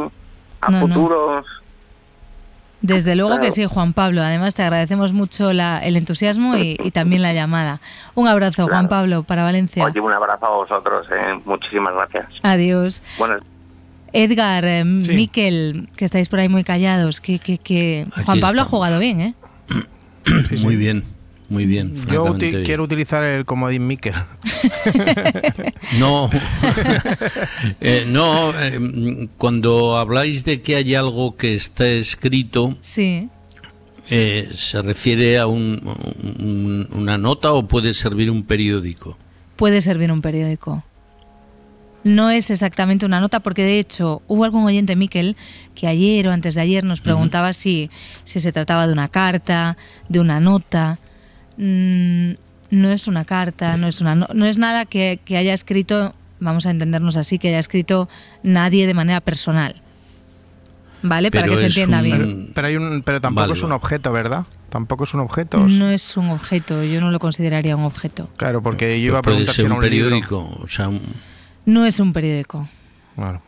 a no, futuros... No. Desde luego claro. que sí, Juan Pablo. Además, te agradecemos mucho la, el entusiasmo y, y también la llamada. Un abrazo, claro. Juan Pablo, para Valencia. Oye, un abrazo a vosotros. Eh. Muchísimas gracias. Adiós. Bueno. Edgar, eh, sí. Mikel, que estáis por ahí muy callados. Que, que, que... Juan Pablo estamos. Ha jugado bien, ¿eh? Sí, sí. Muy bien, muy bien. Yo uti- bien. quiero utilizar el comodín Mikel. No, eh, no eh, cuando habláis de que hay algo que está escrito, sí. eh, ¿se refiere a un, un, una nota o puede servir un periódico? Puede servir un periódico. No es exactamente una nota, porque de hecho hubo algún oyente, Mikel, que ayer o antes de ayer nos preguntaba uh-huh. si, si se trataba de una carta, de una nota... Mm, no es una carta, no es una no, no es nada que, que haya escrito, vamos a entendernos así, que haya escrito nadie de manera personal, ¿vale? Pero para que se entienda un... bien. Pero, pero, hay un, pero tampoco vale. es un objeto, ¿verdad? Tampoco es un objeto. No es un objeto, yo no lo consideraría un objeto. Claro, porque yo iba a preguntar si era un periódico. Libro. O sea, un... No es un periódico. Claro.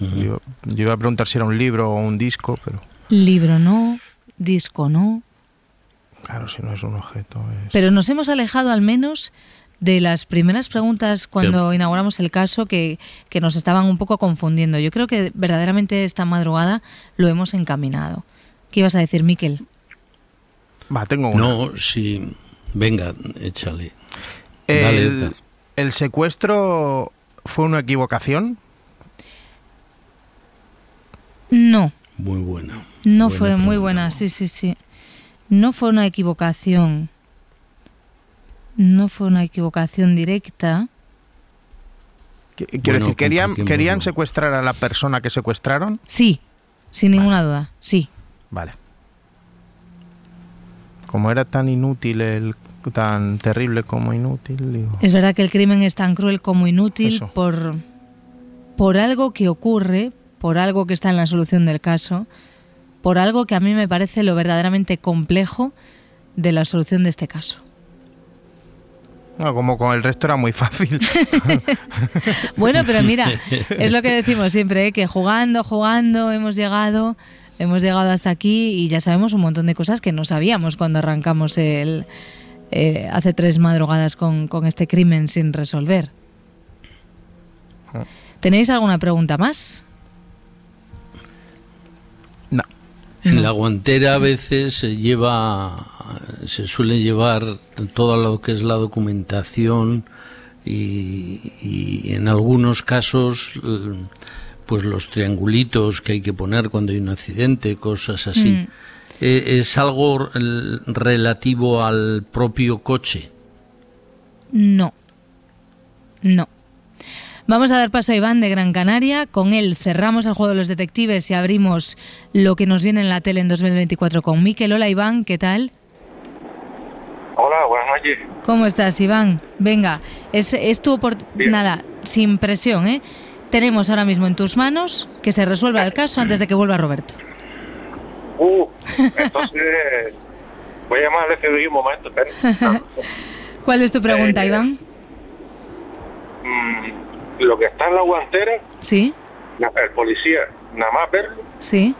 Uh-huh. Yo, yo iba a preguntar si era un libro o un disco, pero... Libro no, disco no... Claro, si no es un objeto. Es... Pero nos hemos alejado al menos de las primeras preguntas cuando Pero... inauguramos el caso que, que nos estaban un poco confundiendo. Yo creo que verdaderamente esta madrugada lo hemos encaminado. ¿Qué ibas a decir, Mikel? Va, tengo una. No, sí. Venga, échale. El, Dale, ¿el secuestro fue una equivocación? No. Muy buena. No buena fue pregunta. Muy buena, sí, sí, sí. No fue una equivocación, no fue una equivocación directa. Quiero bueno, decir, ¿querían, ¿querían secuestrar a la persona que secuestraron? Sí, sin vale. ninguna duda, sí. Vale. Como era tan inútil, el, tan terrible como inútil... Digo... Es verdad que el crimen es tan cruel como inútil por, por algo que ocurre, por algo que está en la solución del caso... por algo que a mí me parece lo verdaderamente complejo de la solución de este caso. No, como con el resto era muy fácil. Bueno, pero mira, es lo que decimos siempre, ¿eh? Que jugando, jugando, hemos llegado, hemos llegado hasta aquí y ya sabemos un montón de cosas que no sabíamos cuando arrancamos el eh, hace tres madrugadas con, con este crimen sin resolver. ¿Tenéis alguna pregunta más? En la guantera a veces se lleva, se suele llevar todo lo que es la documentación y, y en algunos casos, pues los triangulitos que hay que poner cuando hay un accidente, cosas así. Mm. ¿Es algo relativo al propio coche? No, no. Vamos a dar paso a Iván de Gran Canaria. Con él cerramos el juego de los detectives y abrimos lo que nos viene en la tele en dos mil veinticuatro con Mikel. Hola Iván, ¿qué tal? Hola, buenas noches. ¿Cómo estás, Iván? Venga, es, es tu oportunidad. Nada, sin presión, ¿eh? Tenemos ahora mismo en tus manos que se resuelva el caso antes de que vuelva Roberto. Uh, entonces voy a llamar al F B I un momento. ¿Cuál es tu pregunta, eh, Iván? Mm, lo que está en la guantera, sí, la, el policía, nada más verlo, sí,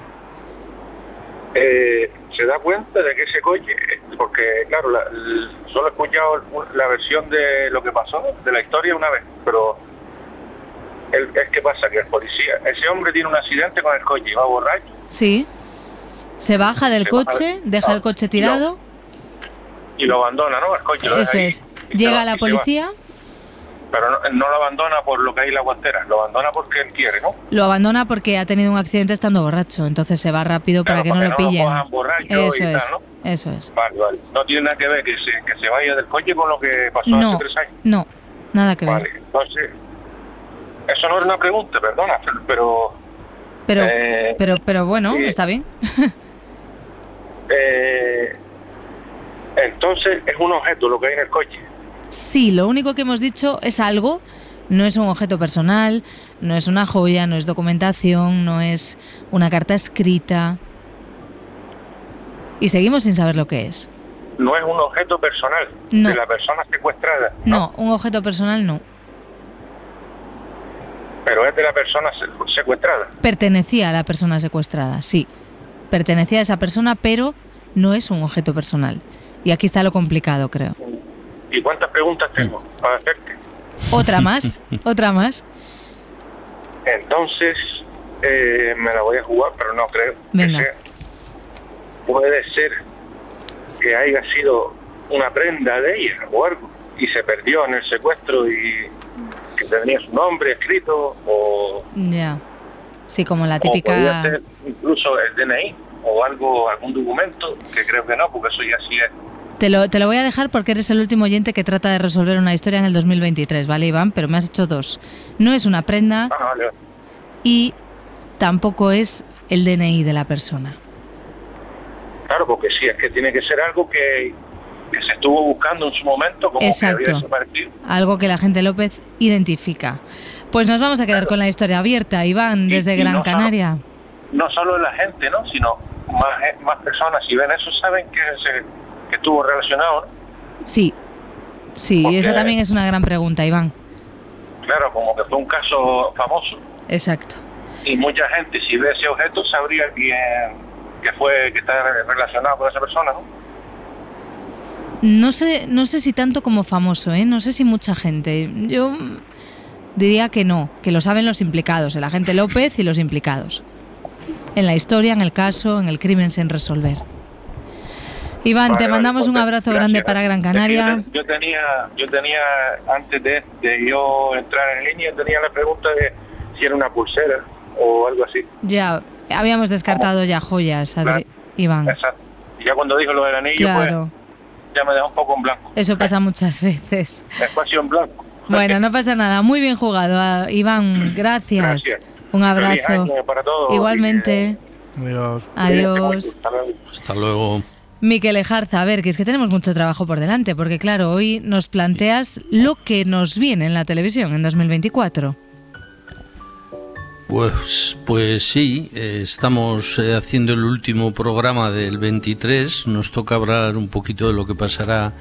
eh, se da cuenta de que ese coche, porque claro, la, la, solo he escuchado la versión de lo que pasó, de la historia una vez, pero el, es que pasa que el policía, ese hombre tiene un accidente con el coche, va borracho. Sí. Se baja del se coche, baja, deja ah, el coche tirado. Y lo, y lo abandona, ¿no? El coche. Eso lo deja ahí, es. Llega va, la policía. Pero no, no lo abandona por lo que hay en la guantera, lo abandona porque él quiere, ¿no? Lo abandona porque ha tenido un accidente estando borracho, entonces se va rápido claro, para que no, no lo pillen. Lo eso, es, tal, ¿no? eso es. Vale, vale. No tiene nada que ver que se, que se vaya del coche con lo que pasó no, hace tres años. No, nada que vale, ver. Entonces, eso no era una pregunta, perdona, pero... Pero, eh, pero, pero bueno, sí, está bien. eh, entonces, es un objeto lo que hay en el coche. Sí, lo único que hemos dicho es algo, no es un objeto personal, no es una joya, no es documentación, no es una carta escrita. Y seguimos sin saber lo que es. No es un objeto personal no. de la persona secuestrada. No, no un objeto personal no. Pero es de la persona secuestrada. Pertenecía a la persona secuestrada, sí. Pertenecía a esa persona, pero no es un objeto personal. Y aquí está lo complicado, creo. ¿Y cuántas preguntas tengo para hacerte? Otra más, otra más. Entonces, eh, me la voy a jugar, pero no creo Venga. que sea. Puede ser que haya sido una prenda de ella o algo, y se perdió en el secuestro y... que tenía su nombre escrito o... Ya, sí, como la típica... incluso el D N I o algo, algún documento, que creo que no, porque eso ya sí es... Te lo, te lo voy a dejar porque eres el último oyente que trata de resolver una historia en el dos mil veintitrés, ¿vale, Iván? Pero me has hecho dos. No es una prenda ah, vale. y tampoco es el D N I de la persona. Claro, porque sí, es que tiene que ser algo que... que se estuvo buscando en su momento como Exacto. que había desaparecido. Algo que la gente López identifica. Pues nos vamos a quedar claro. con la historia abierta, Iván, y, desde y Gran no Canaria. Solo, no solo la gente, ¿no? Sino más, más personas. Si ven eso, saben que, se, que estuvo relacionado, ¿no? Sí, sí, porque, esa también es una gran pregunta, Iván. Claro, como que fue un caso famoso. Exacto. Y mucha gente, si ve ese objeto, sabría quién, que fue, que está relacionado con esa persona, ¿no? No sé, no sé si tanto como famoso, ¿eh? No sé si mucha gente. Yo diría que no, que lo saben los implicados, el agente López y los implicados. En la historia, en el caso, en el crimen sin resolver. Iván, vale, te mandamos vale, pues, un abrazo gracias, grande para Gran Canaria. Yo tenía, yo tenía antes de, de yo entrar en línea, tenía la pregunta de si era una pulsera o algo así. Ya, habíamos descartado ¿Cómo? ya joyas, claro, Iván. Exacto. Ya cuando dijo lo del anillo, claro. pues... ya me deja un poco en blanco. Eso pasa muchas veces. Espacio en blanco. Bueno, no pasa nada. Muy bien jugado, Iván. Gracias. Gracias. Un abrazo. Para todos. Igualmente. Adiós. Adiós. Hasta luego. Mikel Lejarza, a ver, que es que tenemos mucho trabajo por delante, porque claro, hoy nos planteas lo que nos viene en la televisión en dos mil veinticuatro. Pues, pues sí, eh, estamos eh, haciendo el último programa del veintitrés, nos toca hablar un poquito de lo que pasará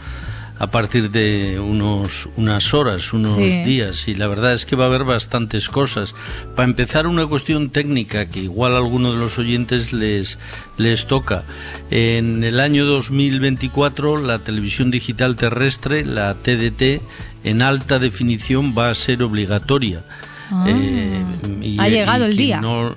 a partir de unos, unas horas, unos sí. días, y la verdad es que va a haber bastantes cosas. Para empezar, una cuestión técnica que igual a alguno de los oyentes les, les toca. En el año dos mil veinticuatro, la televisión digital terrestre, la T D T, en alta definición va a ser obligatoria. Ah, eh, y, ha llegado el día. No,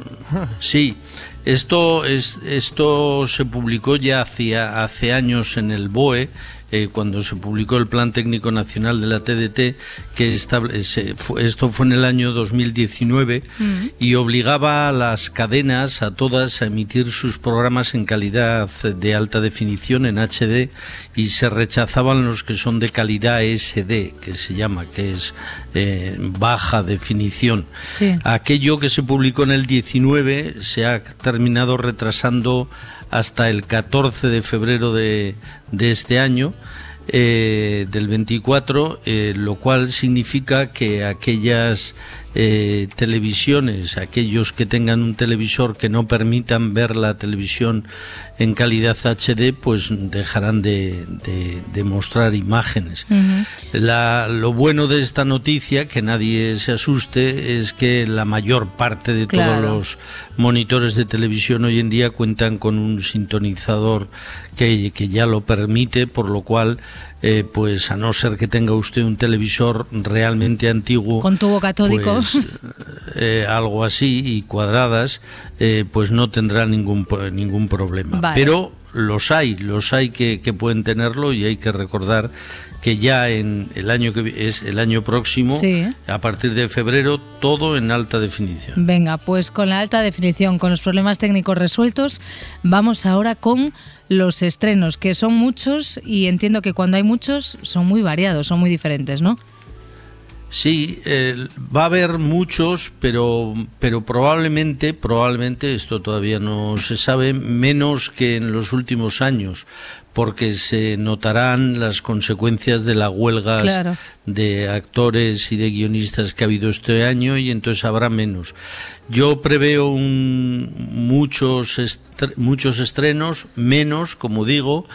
sí, esto, es, esto se publicó ya hacia, hace años en el B O E, eh, cuando se publicó el Plan Técnico Nacional de la T D T, que establece, esto fue en el año dos mil diecinueve, uh-huh. y obligaba a las cadenas, a todas, a emitir sus programas en calidad de alta definición, en H D, y se rechazaban los que son de calidad S D, que se llama, que es... Eh, baja definición. Sí. Aquello que se publicó en el diecinueve se ha terminado retrasando hasta el catorce de febrero de, de este año. eh, del veinticuatro, eh, lo cual significa que aquellas eh, televisiones, aquellos que tengan un televisor que no permitan ver la televisión en calidad H D, pues dejarán de, de, de mostrar imágenes. Uh-huh. La, lo bueno de esta noticia, que nadie se asuste, es que la mayor parte de claro. todos los monitores de televisión hoy en día cuentan con un sintonizador que, que ya lo permite, por lo cual, eh, pues a no ser que tenga usted un televisor realmente antiguo, con tubo catódico, pues, eh, algo así y cuadradas, eh, pues no tendrá ningún, ningún problema. Vale. Pero los hay, los hay que, que pueden tenerlo, y hay que recordar que ya en el año que es el año próximo, sí. a partir de febrero, todo en alta definición. Venga, pues con la alta definición, con los problemas técnicos resueltos, vamos ahora con los estrenos, que son muchos, y entiendo que cuando hay muchos son muy variados, son muy diferentes, ¿no? Sí, eh, va a haber muchos, pero pero probablemente, probablemente, esto todavía no se sabe, menos que en los últimos años, porque se notarán las consecuencias de las huelgas claro. de actores y de guionistas que ha habido este año, y entonces habrá menos. Yo preveo un, muchos, estre, muchos estrenos, menos, como digo,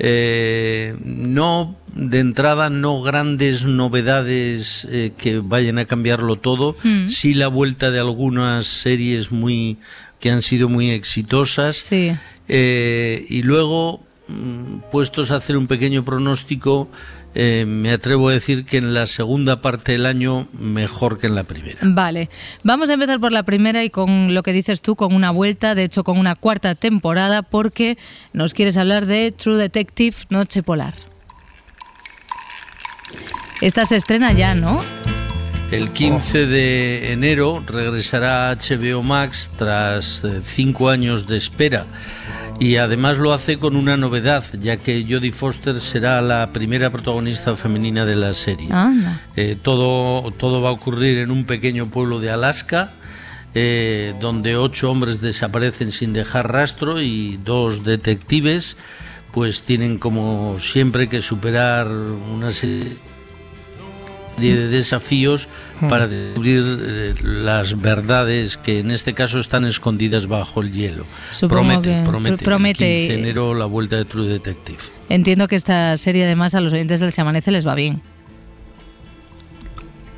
Eh, no de entrada no grandes novedades eh, que vayan a cambiarlo todo, mm. sí la vuelta de algunas series muy que han sido muy exitosas, sí. eh, y luego mm, puestos a hacer un pequeño pronóstico, Eh, me atrevo a decir que en la segunda parte del año mejor que en la primera. Vale, vamos a empezar por la primera, y con lo que dices tú, con una vuelta, de hecho con una cuarta temporada, porque nos quieres hablar de True Detective, Noche Polar. Esta se estrena ya, ¿no? El quince de enero regresará a H B O Max tras cinco años de espera. Y además lo hace con una novedad, ya que Jodie Foster será la primera protagonista femenina de la serie. Ah, no. eh, todo, todo va a ocurrir en un pequeño pueblo de Alaska, eh, donde ocho hombres desaparecen sin dejar rastro, y dos detectives pues tienen, como siempre, que superar una serie de desafíos para descubrir eh, las verdades que en este caso están escondidas bajo el hielo. Supongo promete, promete, promete. El quince de enero la vuelta de True Detective. Entiendo que esta serie, además, a los oyentes del Se Amanece les va bien.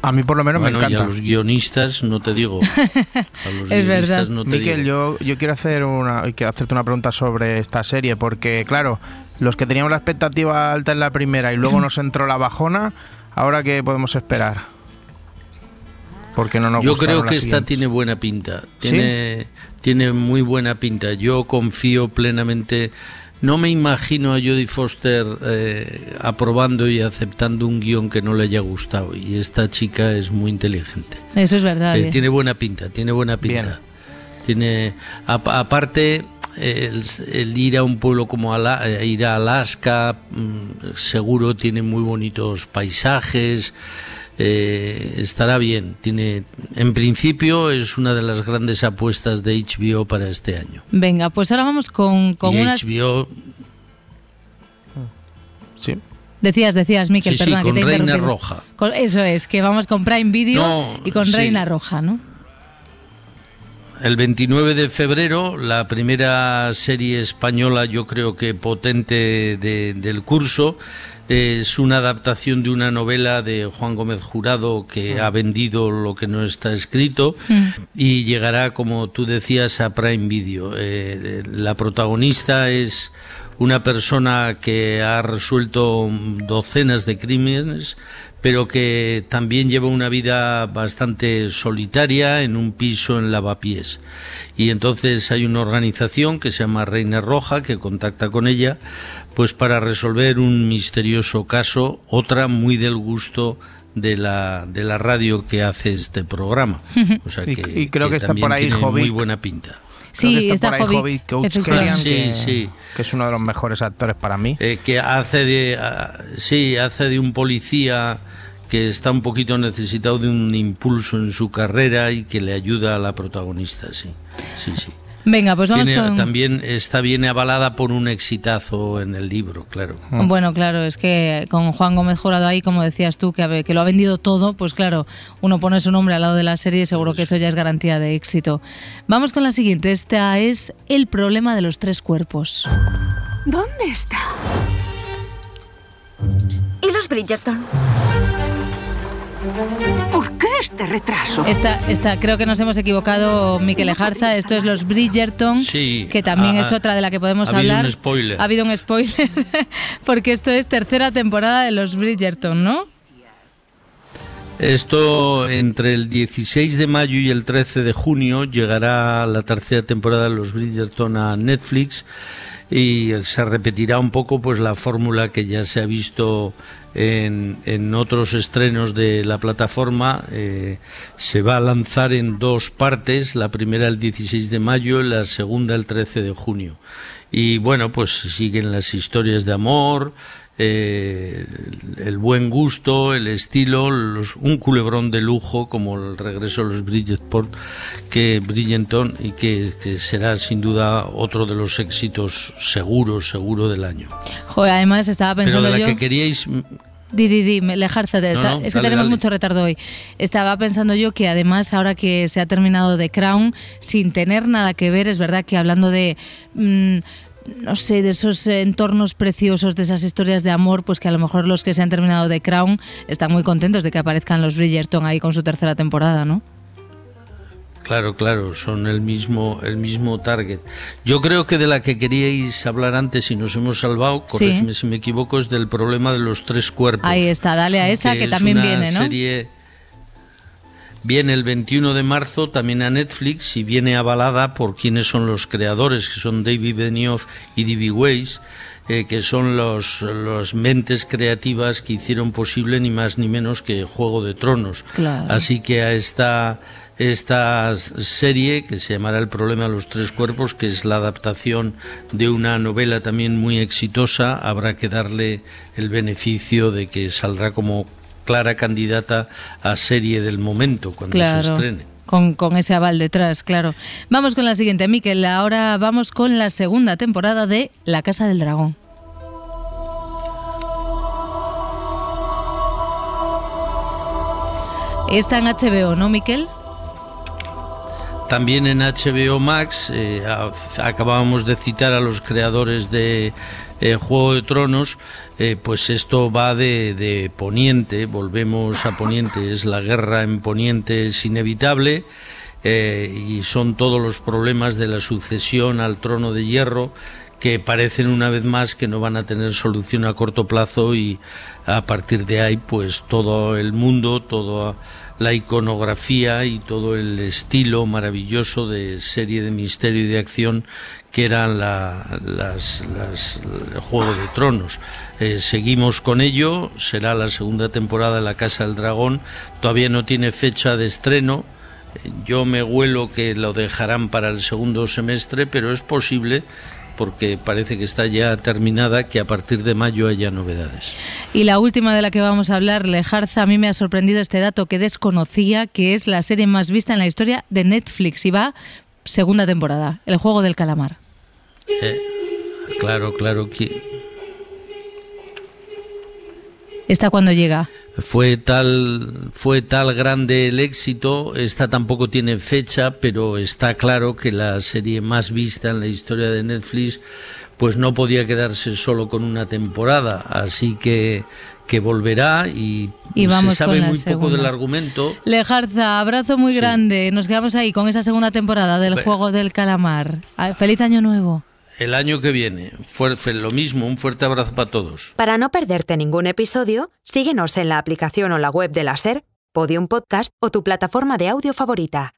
A mí por lo menos bueno, me encanta. Y a los guionistas no te digo. A los es verdad. No te Mikel, digo. yo yo quiero hacer una quiero hacerte una pregunta sobre esta serie, porque claro, los que teníamos la expectativa alta en la primera y luego nos entró la bajona, ¿ahora qué podemos esperar? Porque no nos Yo creo que esta tiene buena pinta. Tiene, ¿sí? tiene muy buena pinta. Yo confío plenamente. No me imagino a Jodie Foster eh, aprobando y aceptando un guión que no le haya gustado. Y esta chica es muy inteligente. Eso es verdad. Eh, tiene buena pinta, tiene buena pinta. Bien. Tiene, a, aparte... El, el ir a un pueblo como Ala, ir a Alaska, seguro tiene muy bonitos paisajes, eh, estará bien. Tiene, en principio es una de las grandes apuestas de H B O para este año. Venga, pues ahora vamos con, con una... H B O... Sí. Decías, decías, Mikel, sí, perdona, sí, que te interrumpí. Con Reina Roja. Con, eso es, que vamos con Prime Video no, y con sí. Reina Roja, ¿no? El veintinueve de febrero, la primera serie española, yo creo que potente de, del curso, es una adaptación de una novela de Juan Gómez Jurado que ha vendido lo que no está escrito y llegará, como tú decías, a Prime Video. Eh, la protagonista es una persona que ha resuelto docenas de crímenes, pero que también lleva una vida bastante solitaria en un piso en Lavapiés. Y entonces hay una organización que se llama Reina Roja, que contacta con ella pues para resolver un misterioso caso, otra muy del gusto de la de la radio que hace este programa. O sea que, y, y creo que, que está por ahí tiene Jovic. Muy buena pinta. Creo sí, que está, está por ahí Jovic, Jovic que, sí, que, sí. que es uno de los mejores actores para mí. Eh, que hace de, uh, sí, hace de un policía que está un poquito necesitado de un impulso en su carrera y que le ayuda a la protagonista, sí, sí, sí. Venga, pues vamos tiene, con... También está bien avalada por un exitazo en el libro, claro. Bueno, claro, es que con Juan Gómez Jurado ahí, como decías tú, que, a, que lo ha vendido todo, pues claro, uno pone su nombre al lado de la serie y seguro que eso ya es garantía de éxito. Vamos con la siguiente. Esta es El problema de los tres cuerpos. ¿Dónde está? ¿Y los Bridgerton? ¿Por qué este retraso? Esta, esta, creo que nos hemos equivocado, Mikel Lejarza. Esto es Los Bridgerton, sí, que también ha, es otra de la que podemos ha hablar. Ha habido un spoiler. Ha habido un spoiler, porque esto es tercera temporada de Los Bridgerton, ¿no? Esto, entre el dieciséis de mayo y el trece de junio, llegará la tercera temporada de Los Bridgerton a Netflix. Y se repetirá un poco pues la fórmula que ya se ha visto en, en otros estrenos de la plataforma. Eh, se va a lanzar en dos partes, la primera el dieciséis de mayo, la segunda el trece de junio. Y bueno, pues siguen las historias de amor, eh, el buen gusto, el estilo, los, un culebrón de lujo como el regreso de los Bridgerton, que, Bridgerton, y que, que será sin duda otro de los éxitos seguros, seguro del año. Joder, además estaba pensando Pero de la yo... que queríais... Didi, dime, Lejarza, no, no, es que dale, tenemos dale. mucho retardo hoy. Estaba pensando yo que además ahora que se ha terminado The Crown, sin tener nada que ver, es verdad que hablando de... Mmm, no sé, de esos entornos preciosos, de esas historias de amor, pues que a lo mejor los que se han terminado de Crown están muy contentos de que aparezcan los Bridgerton ahí con su tercera temporada, ¿no? Claro, claro, son el mismo el mismo target. Yo creo que de la que queríais hablar antes y nos hemos salvado, corregidme sí. si me equivoco, es del problema de los tres cuerpos. Ahí está, dale a esa que, que es también una viene, ¿no? Serie... Viene el veintiuno de marzo también a Netflix y viene avalada por quienes son los creadores, que son David Benioff y D B Weiss, eh, que son los, los mentes creativas que hicieron posible ni más ni menos que Juego de Tronos. Claro. Así que a esta, esta serie, que se llamará El problema de los tres cuerpos, que es la adaptación de una novela también muy exitosa, habrá que darle el beneficio de que saldrá como clara candidata a serie del momento cuando claro, se estrene. Con, con ese aval detrás, claro. Vamos con la siguiente, Mikel. Ahora vamos con la segunda temporada de La Casa del Dragón. Está en H B O, ¿no, Mikel? También en H B O Max. eh, acabábamos de citar a los creadores de eh, Juego de Tronos, eh, pues esto va de, de Poniente, volvemos a Poniente, es la guerra en Poniente, es inevitable, eh, y son todos los problemas de la sucesión al trono de hierro que parecen una vez más que no van a tener solución a corto plazo, y a partir de ahí pues todo el mundo, toda la iconografía y todo el estilo maravilloso de serie de misterio y de acción que eran la, las, las, el Juego de Tronos. Eh, seguimos con ello, será la segunda temporada de La Casa del Dragón, todavía no tiene fecha de estreno. Yo me huelo que lo dejarán para el segundo semestre, pero es posible, porque parece que está ya terminada, que a partir de mayo haya novedades. Y la última de la que vamos a hablar, Lejarza, a mí me ha sorprendido este dato que desconocía, que es la serie más vista en la historia de Netflix, y va segunda temporada, El Juego del Calamar. Eh, claro, claro que... ¿Esta cuándo llega? Fue tal, fue tal grande el éxito, esta tampoco tiene fecha, pero está claro que la serie más vista en la historia de Netflix pues no podía quedarse solo con una temporada, así que, que volverá y, y se sabe muy segunda. poco del argumento. Lejarza, abrazo muy sí. grande, nos quedamos ahí con esa segunda temporada del Be- Juego del Calamar. Feliz Año Nuevo. El año que viene. Fuerte, lo mismo, un fuerte abrazo para todos. Para no perderte ningún episodio, síguenos en la aplicación o la web de la S E R, Podium Podcast o tu plataforma de audio favorita.